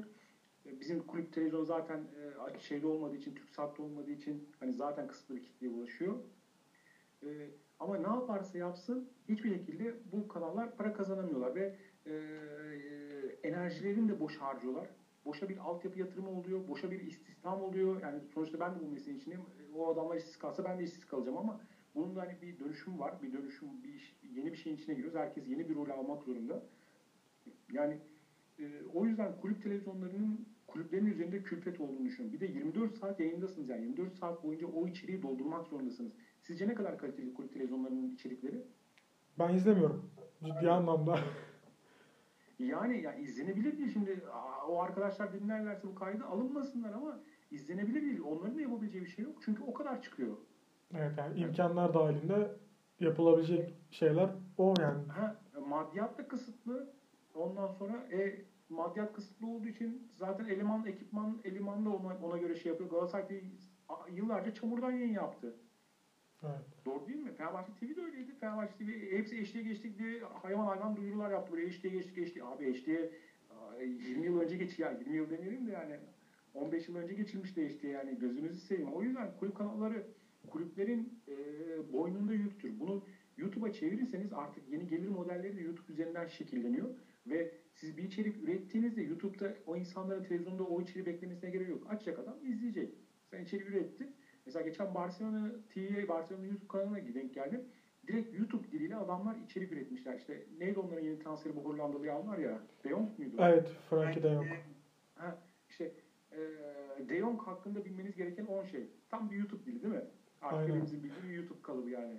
bizim kulüp televizyon zaten şeyde olmadığı için, TürkSat'ta olmadığı için hani zaten kısıtlı bir kitleye ulaşıyor. Ama ne yaparsa yapsın hiçbir şekilde bu kanallar para kazanamıyorlar ve enerjilerini de boş harcıyorlar. Boşa bir altyapı yatırımı oluyor, boşa bir istihdam oluyor. Yani sonuçta ben de bu mesleğin içindeyim. O adamlar işsiz kalsa ben de işsiz kalacağım ama bunun da hani bir dönüşüm var, bir dönüşüm, bir iş, yeni bir şeyin içine giriyoruz. Herkes yeni bir rol almak zorunda. Yani e, o yüzden kulüp televizyonlarının kulüplerin üzerinde külfet olduğunu düşünüyorum. Bir de yirmi dört saat yayındasınız yani. yirmi dört saat boyunca o içeriği doldurmak zorundasınız. Sizce ne kadar kaliteli kulüp televizyonlarının içerikleri? Ben izlemiyorum. Ciddi anlamda. Yani, yani izlenebilir değil. Şimdi o arkadaşlar dinlerlerse bu kaydı alınmasınlar ama izlenebilir değil. Onların da yapabileceği bir şey yok. Çünkü o kadar çıkıyor. Evet yani imkanlar dahilinde yapılabilecek şeyler o yani. Ha, maddiyat da kısıtlı. Ondan sonra e, maddiyat kısıtlı olduğu için zaten eleman, ekipman, eleman da ona, ona göre şey yapıyor. Galatasaray yıllarca çamurdan yayın yaptı. Evet. Doğru değil mi? Fenerbahçe T V de öyleydi. Fenerbahçe T V hepsi H D'ye geçtik diye hayvan hayvan duyurular yaptı. Böyle H D'ye geçtik, geçtik. Abi H D'ye yirmi yıl önce geçti ya. yirmi yıl demeyelim de yani on beş yıl önce geçilmişti H D yani gözünüzü seveyim. O yüzden kulüp kanalları kulüplerin e, boynunda yüktür. Bunu YouTube'a çevirirseniz artık yeni gelir modelleri de YouTube üzerinden şekilleniyor. Ve siz bir içerik ürettiğinizde YouTube'da o insanlara, televizyonda o içeriği beklemesine gerek yok. Açacak adam izleyecek. Sen içerik ürettin. Mesela geçen Barcelona T V'ye, Barcelona YouTube kanalına denk geldim. Direkt YouTube diliyle adamlar içerik üretmişler. İşte neydi onların yeni transferi, bu Hollandalı'yı aldılar ya. De Jong muydu? Evet, Frankie de Jong. Ha, işte e, De Jong hakkında bilmeniz gereken on şey. Tam bir YouTube dili değil mi? Artık hepimizin bildiği YouTube kalıbı yani.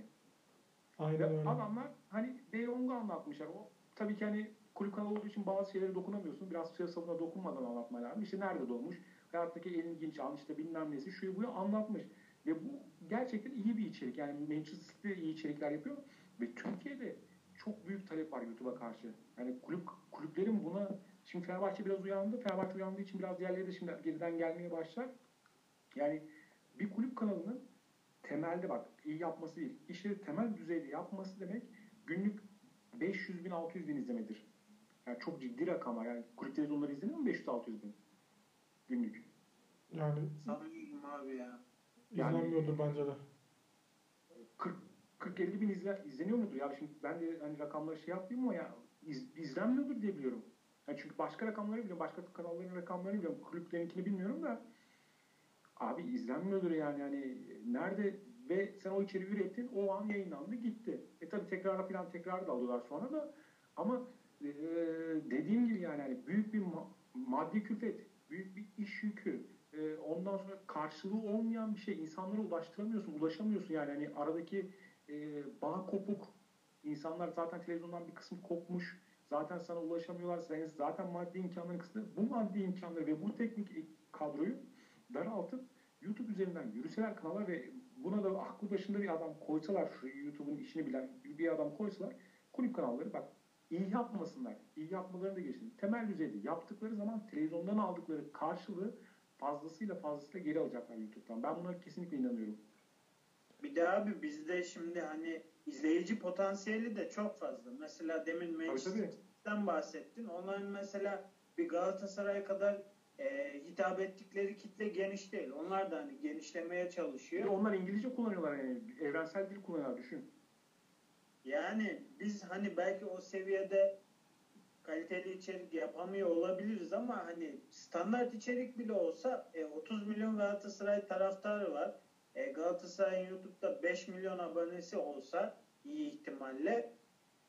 Aynen öyle. Adamlar hani De Jong'u anlatmışlar. O tabii ki hani kulüp kanalı olduğu için bazı şeylere dokunamıyorsun. Biraz piyasalına dokunmadan anlatman lazım. İşte nerede doğmuş, hayattaki en ilginç an, işte bilmem nesi, şuyu buyu anlatmış. Ve bu gerçekten iyi bir içerik. Yani Manchester City'de iyi içerikler yapıyor. Ve Türkiye'de çok büyük talep var YouTube'a karşı. Yani kulüp kulüplerin buna... Şimdi Fenerbahçe biraz uyandı. Fenerbahçe uyandığı için biraz diğerleri de şimdi geriden gelmeye başlar. Yani bir kulüp kanalının temelde bak iyi yapması değil, işleri temel düzeyde yapması demek günlük beş yüz bin altı yüz bin izlemedir. Yani çok ciddi rakamlar. Yani kulüp televizyonları izleniyor mu beş yüz altı yüz bin günlük? Yani sanırım abi ya. Yani, İzlenmiyordur bence de. kırk elli bin izle, izleniyor mudur? Ya şimdi ben de hani rakamları şey yapmayayım ama ya iz, izlenmiyordur diye biliyorum. Yani çünkü başka rakamları biliyorum. Başka kanalların rakamlarını biliyorum. Kulüplerinkini bilmiyorum da abi izlenmiyordur yani. Yani nerede ve sen o içeriği ürettin, o an yayınlandı gitti. E tabi tekrar falan tekrar da alıyorlar sonra da ama e, dediğim gibi yani, yani büyük bir ma- maddi külfet, büyük bir iş yükü, ondan sonra karşılığı olmayan bir şey, insanlara ulaştıramıyorsun, ulaşamıyorsun yani, yani aradaki e, bağ kopuk, insanlar zaten televizyondan bir kısmı kopmuş, zaten sana ulaşamıyorlar, yani zaten maddi imkanların kısmı, bu maddi imkanları ve bu teknik kadroyu daraltıp YouTube üzerinden yürüseler kanallar ve buna da aklı başında bir adam koysalar, şu YouTube'un işini bilen bir adam koysalar, kulüp kanalları bak iyi yapmasınlar, iyi yapmalarını da geçin, temel düzeyde yaptıkları zaman televizyondan aldıkları karşılığı fazlasıyla fazlasıyla geri alacaklar YouTube'dan. Ben buna kesinlikle inanıyorum. Bir de abi bizde şimdi hani izleyici potansiyeli de çok fazla. Mesela demin Manchester'dan bahsettin. Onların mesela bir Galatasaray kadar e, hitap ettikleri kitle geniş değil. Onlar da hani genişlemeye çalışıyor. Onlar İngilizce kullanıyorlar yani. Evrensel dil kullanıyorlar. Düşün. Yani biz hani belki o seviyede kaliteli içerik yapamıyor olabiliriz ama hani standart içerik bile olsa e, otuz milyon Galatasaray taraftarı var. E, Galatasaray'ın YouTube'da beş milyon abonesi olsa iyi ihtimalle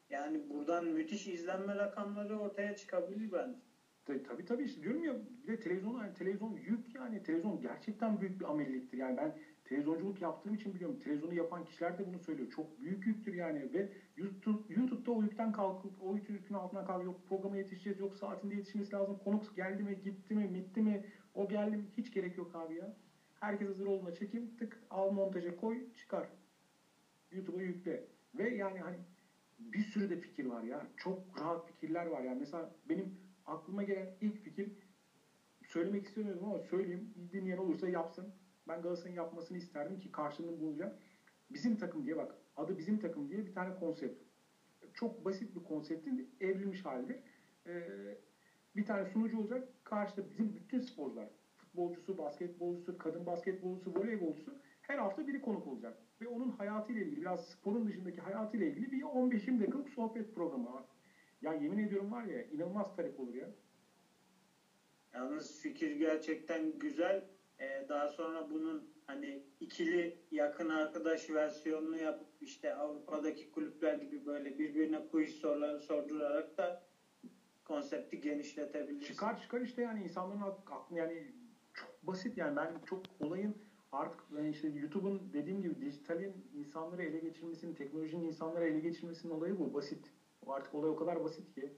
yani buradan müthiş izlenme rakamları ortaya çıkabilir bence. Tabii tabii, tabii işte diyorum ya, bir de televizyon, yani televizyon yük yani, televizyon gerçekten büyük bir ameliyattir. Yani ben televizyonculuk yaptığım için biliyorum. Televizyonu yapan kişiler de bunu söylüyor. Çok büyük yüktür yani ve YouTube, YouTube'da o yükten kalkıp, o yükün altına kalkıp, yok programa yetişeceğiz, yok saatinde yetişmesi lazım, konuk geldi mi, gitti mi, bitti mi, o geldi mi, hiç gerek yok abi ya. Herkes hazır olduğuna çekim, tık, al montaja koy, çıkar. YouTube'a yükle. Ve yani hani bir sürü de fikir var ya. Çok rahat fikirler var ya. Mesela benim aklıma gelen ilk fikir, söylemek istemiyordum ama söyleyeyim, dinleyen olursa yapsın. Ben Galatasaray'ın yapmasını isterdim ki karşılığını bulacağım. Bizim takım diye bak. Adı bizim takım diye bir tane konsept. Çok basit bir konseptin evrilmiş halidir. Ee, bir tane sunucu olacak. Karşıda bizim bütün sporcular. Futbolcusu, basketbolcusu, kadın basketbolcusu, voleybolcusu. Her hafta biri konuk olacak. Ve onun hayatıyla ilgili, biraz sporun dışındaki hayatıyla ilgili bir on beş yirmi dakikalık sohbet programı. Ya yemin ediyorum var ya, inanılmaz talep olur ya. Yalnız fikir gerçekten güzel. Daha sonra bunun hani ikili yakın arkadaş versiyonunu yapıp işte Avrupa'daki kulüpler gibi böyle birbirine quiz soruları sordurarak da konsepti genişletebilirsin. Çıkar çıkar işte yani insanların aklına, yani çok basit yani. Ben çok olayın artık yani işte YouTube'un dediğim gibi dijitalin insanları ele geçirmesinin, teknolojinin insanları ele geçirmesinin olayı bu. Basit. Artık olay o kadar basit ki.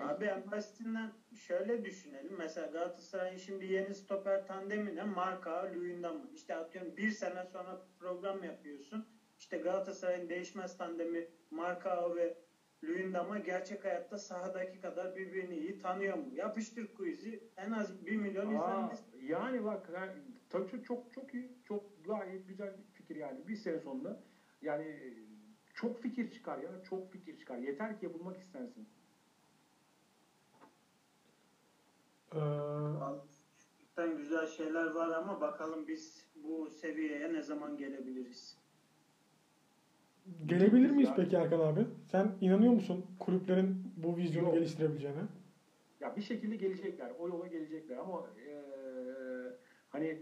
Abi en basitinden şöyle düşünelim. Mesela Galatasaray'ın şimdi yeni stoper tandemine Mark Ağa, Lüyün Damı. İşte atıyorum bir sene sonra program yapıyorsun. İşte Galatasaray'ın değişmez tandemi Mark Ağa ve Lüyün Damı gerçek hayatta sahadaki kadar birbirini iyi tanıyor mu? Yapıştır quiz'i, en az bir milyon izlenmesi. Yani bak tabii çok, çok çok iyi. Çok gayet güzel fikir yani. Bir sene sonunda yani çok fikir çıkar ya. Çok fikir çıkar. Yeter ki yapılmak istensin. Ee, güzel şeyler var ama bakalım biz bu seviyeye ne zaman gelebiliriz? Gelebilir miyiz yani, peki Erkan abi? Sen inanıyor musun kulüplerin bu vizyonu yok. geliştirebileceğine? Ya bir şekilde gelecekler. O yola gelecekler ama ee, hani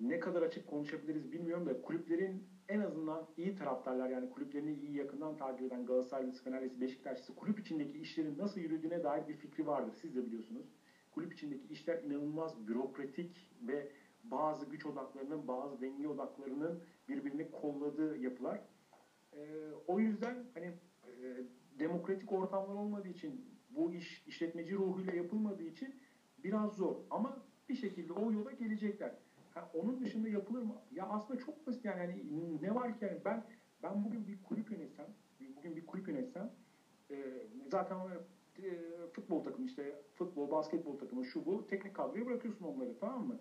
ne kadar açık konuşabiliriz bilmiyorum da kulüplerin en azından iyi taraftarlar, yani kulüplerini iyi yakından takip eden Galatasaraylısı, Fenerlisi, Beşiktaşlısı kulüp içindeki işlerin nasıl yürüdüğüne dair bir fikri vardır. Siz de biliyorsunuz. Kulüp içindeki işler inanılmaz bürokratik ve bazı güç odaklarının, bazı denge odaklarının birbirini kolladığı yapılar. Ee, o yüzden hani e, demokratik ortamlar olmadığı için, bu iş işletmeci ruhuyla yapılmadığı için biraz zor. Ama bir şekilde o yola gelecekler. Ha, onun dışında yapılır mı? Ya aslında çok basit yani, yani ne var ki yani ben ben bugün bir kulüp yönetsem, bugün bir kulüp yönetsem e, zaten e, futbol takımı işte futbol, basketbol takımı şu bu teknik kadroya bırakıyorsun onları, tamam mı?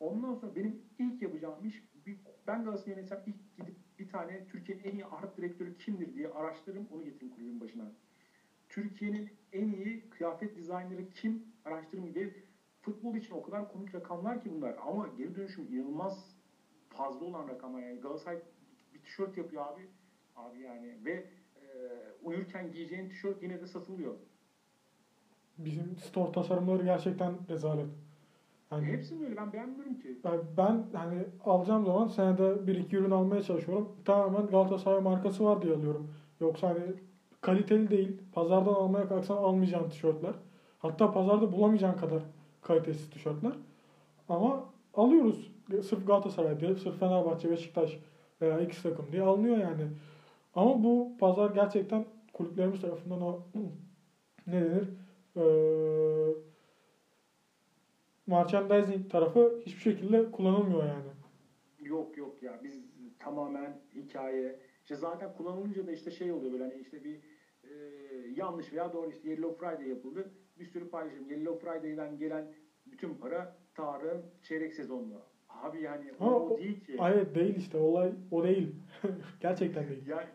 Ondan sonra benim ilk yapacağım iş, bir, ben Galatasaray'ı yönetsem ilk gidip bir tane Türkiye'nin en iyi art direktörü kimdir diye araştırırım, onu getirin kulübün başına. Türkiye'nin en iyi kıyafet dizaynları kim araştırırım diye. Futbol için o kadar komik rakamlar ki bunlar. Ama geri dönüşüm inanılmaz fazla olan rakamlar. Yani Galatasaray bir tişört yapıyor abi. Abi yani. Ve e, uyurken giyeceğin tişört yine de satılıyor. Bizim store tasarımları gerçekten rezalet. Yani, hepsini öyle. Ben beğenmiyorum ki. Yani ben hani alacağım zaman senede bir iki ürün almaya çalışıyorum. Tamamen Galatasaray markası var diye alıyorum. Yoksa hani kaliteli değil. Pazardan almaya kalksan almayacağın tişörtler. Hatta pazarda bulamayacağın kadar kalitesiz tişörtler. Ama alıyoruz. Sırf Galatasaray diye, sırf Fenerbahçe, Beşiktaş veya X takım diye alınıyor yani. Ama bu pazar gerçekten kulüplerimiz tarafından o ne denir? Ee, merchandising tarafı hiçbir şekilde kullanılmıyor yani. Yok yok ya. Biz tamamen hikaye. İşte zaten kullanılınca da işte şey oluyor böyle hani işte bir e, yanlış veya doğru işte Yellow Friday yapıldı. Bir sürü paylaşım. Yellow Friday'den gelen bütün para Tarık'ın çeyrek sezonlu. Abi yani ha, o, o değil ki. Evet değil işte. Olay o değil. Gerçekten değil. Yani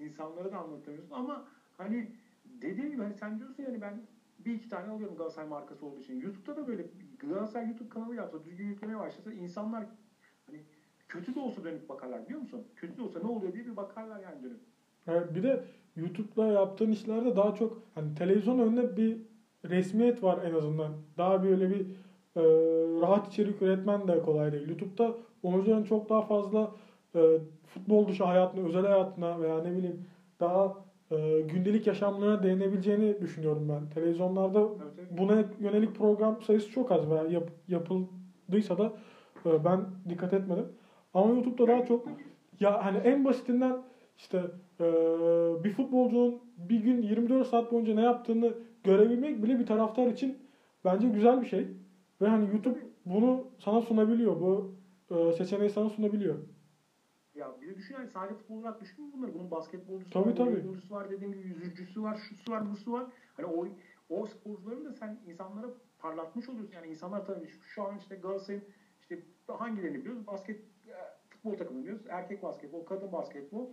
insanlara da anlatamıyorsun ama hani dediğim gibi hani sen diyorsun yani ben bir iki tane alıyorum Galatasaray markası olduğu için. YouTube'da da böyle Galatasaray YouTube kanalı yapsa, düzgün yüklemeye başlasa insanlar hani kötü de olsa dönüp bakarlar biliyor musun? Kötü de olsa ne oluyor diye bir bakarlar yani dönüp. Evet, bir de YouTube'da yaptığın işlerde daha çok hani televizyon önünde bir resmiyet var en azından. Daha böyle bir e, rahat içerik üretmen de kolay değil. YouTube'da o yüzden çok daha fazla e, futbol dışı hayatına, özel hayatına veya ne bileyim daha e, gündelik yaşamlarına değinebileceğini düşünüyorum ben. Televizyonlarda evet, evet. Buna yönelik program sayısı çok az veya yap, yapıldıysa da e, ben dikkat etmedim. Ama YouTube'da daha çok ya hani en basitinden işte e, bir futbolcunun bir gün yirmi dört saat boyunca ne yaptığını görebilmek bile bir taraftar için bence güzel bir şey. Ve hani YouTube bunu sana sunabiliyor. Bu e, seçeneği sana sunabiliyor. Ya bir de düşün yani sadece futbol olarak düşünme bunları. Bunun basketbolcusu tabii, var, oyuncusu var dediğim gibi yüzücüsü var, şusu var, busu var. Hani o, o sporcuların da sen insanlara parlatmış oluyorsun. Yani insanlar tabii şu an işte Galatasaray'ın işte hangilerini biliyoruz? Basket, futbol takımını biliyoruz. Erkek basketbol, kadın basketbol.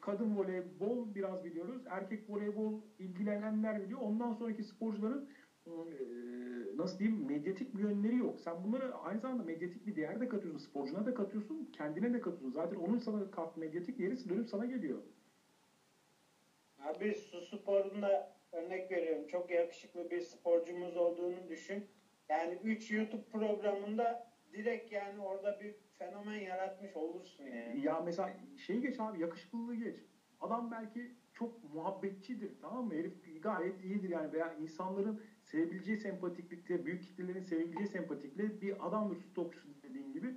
Kadın voleybol biraz biliyoruz. Erkek voleybol ilgilenenler biliyor. Ondan sonraki sporcuların e, nasıl diyeyim medyatik bir yönleri yok. Sen bunları aynı zamanda medyatik bir değer de katıyorsun. Sporcuna da katıyorsun. Kendine de katıyorsun. Zaten onun sana kattığı medyatik değeri dönüp sana geliyor. Abi su sporunda örnek veriyorum. Çok yakışıklı bir sporcumuz olduğunu düşün. Yani üç YouTube programında direkt yani orada bir fenomen yaratmış olursun yani. Ya mesela şeyi geç abi, yakışıklılığı geç. Adam belki çok muhabbetçidir, tamam mı? Herif gayet iyidir yani veya insanların sevebileceği sempatiklikte, büyük kitlelerin sevebileceği sempatiklikte bir adamdır, stopçusu dediğin gibi.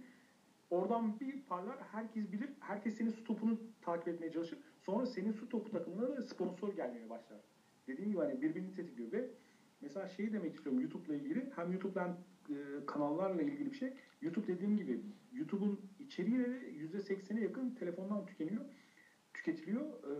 Oradan bir parlar, herkes bilir, herkes senin stopunu takip etmeye çalışır. Sonra senin stopu takımına da sponsor gelmeye başlar. Dediğim gibi hani birbirini tetikliyor ve mesela şeyi demek istiyorum YouTube'la ilgili, hem YouTube'dan kanallarla ilgili bir şey. YouTube dediğim gibi YouTube'un içeriğiyle yüzde seksene yakın telefondan tükeniyor, tüketiliyor. Ee,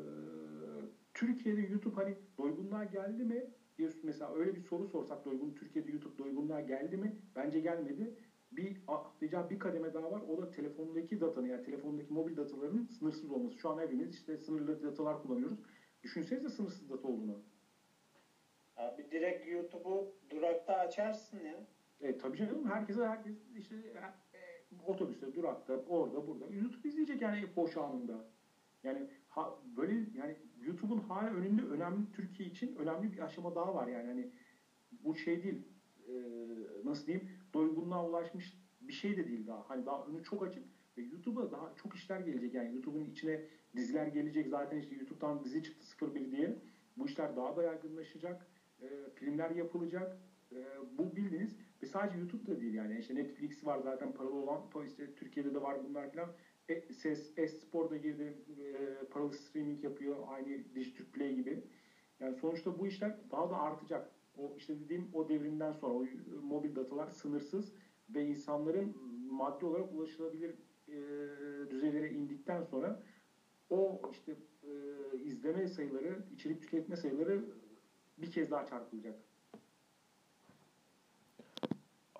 Türkiye'de YouTube hani doygunluğa geldi mi diye mesela öyle bir soru sorsak doygun Türkiye'de YouTube doygunluğa geldi mi? Bence gelmedi. Bir atlayacağı bir kademe daha var. O da telefondaki datanın yani telefondaki mobil dataların sınırsız olması. Şu an hepimiz işte sınırlı datalar kullanıyoruz. Düşünsenize sınırsız data olduğunu. Abi direkt YouTube'u durakta açarsın ya. E, tabii canım. Herkese herkes işte e, otobüste, durakta, orada, burada. YouTube izleyecek yani boş anında. Yani ha, böyle yani YouTube'un hala önünde önemli, Türkiye için önemli bir aşama daha var yani. Hani bu şey değil, e, nasıl diyeyim, doygunluğa ulaşmış bir şey de değil daha. Hani daha önü çok açık ve YouTube'a daha çok işler gelecek yani. YouTube'un içine diziler gelecek. Zaten işte YouTube'dan dizi çıktı sıfır bir diye. Bu işler daha da yaygınlaşacak. E, filmler yapılacak. E, bu bildiğiniz ve sadece YouTube'da değil yani. İşte Netflix var zaten paralı olan. İşte Türkiye'de de var bunlar falan. E, ses, e-sporda girdi. E, paralı streaming yapıyor. Aynı Digital Play gibi. Yani sonuçta bu işler daha da artacak. O işte dediğim o devrimden sonra o mobil datalar sınırsız ve insanların maddi olarak ulaşılabilir e, düzeylere indikten sonra o işte e, izleme sayıları, içerik tüketme sayıları bir kez daha çarpılacak.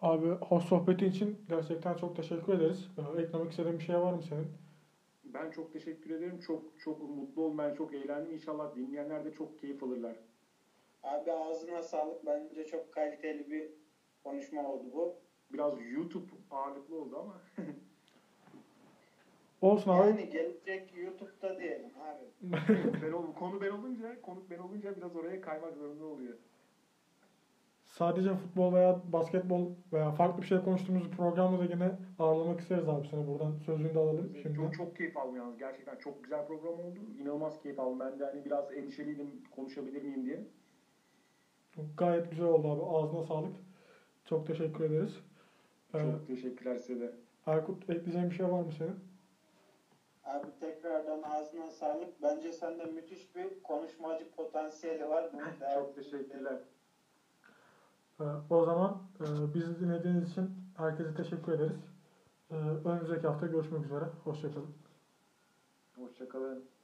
Abi hoş sohbetin için gerçekten çok teşekkür ederiz. Eklemek istediğin bir şey var mı senin? Ben çok teşekkür ederim. Çok çok mutlu oldum. Ben çok eğlendim. İnşallah dinleyenler de çok keyif alırlar. Abi ağzına sağlık. Bence çok kaliteli bir konuşma oldu bu. Biraz YouTube ağırlıklı oldu ama. Olsun abi. Yani gelecek YouTube'da diyelim abi. ben ol, konu ben olunca, konuk ben olunca biraz oraya kaymak zorunda oluyor. Sadece futbol veya basketbol veya farklı bir şey konuştuğumuz programda da yine ağırlamak isteriz abi seni. Buradan sözünü de alalım. Şimdi. Çok, çok keyif aldım yalnız. Gerçekten çok güzel program oldu. İnanılmaz keyif aldım. Ben de hani biraz endişeliydim konuşabilir miyim diye. Gayet güzel oldu abi. Ağzına sağlık. Çok teşekkür ederiz. Çok ee, teşekkürler size de. Erkut, ekleyeceğin bir şey var mı senin? Abi tekrardan ağzına sağlık. Bence sende müthiş bir konuşmacı potansiyeli var. Çok teşekkürler. Ee, o zaman e, bizi dinlediğiniz için herkese teşekkür ederiz. Ee, önümüzdeki hafta görüşmek üzere. Hoşçakalın. Hoşçakalın.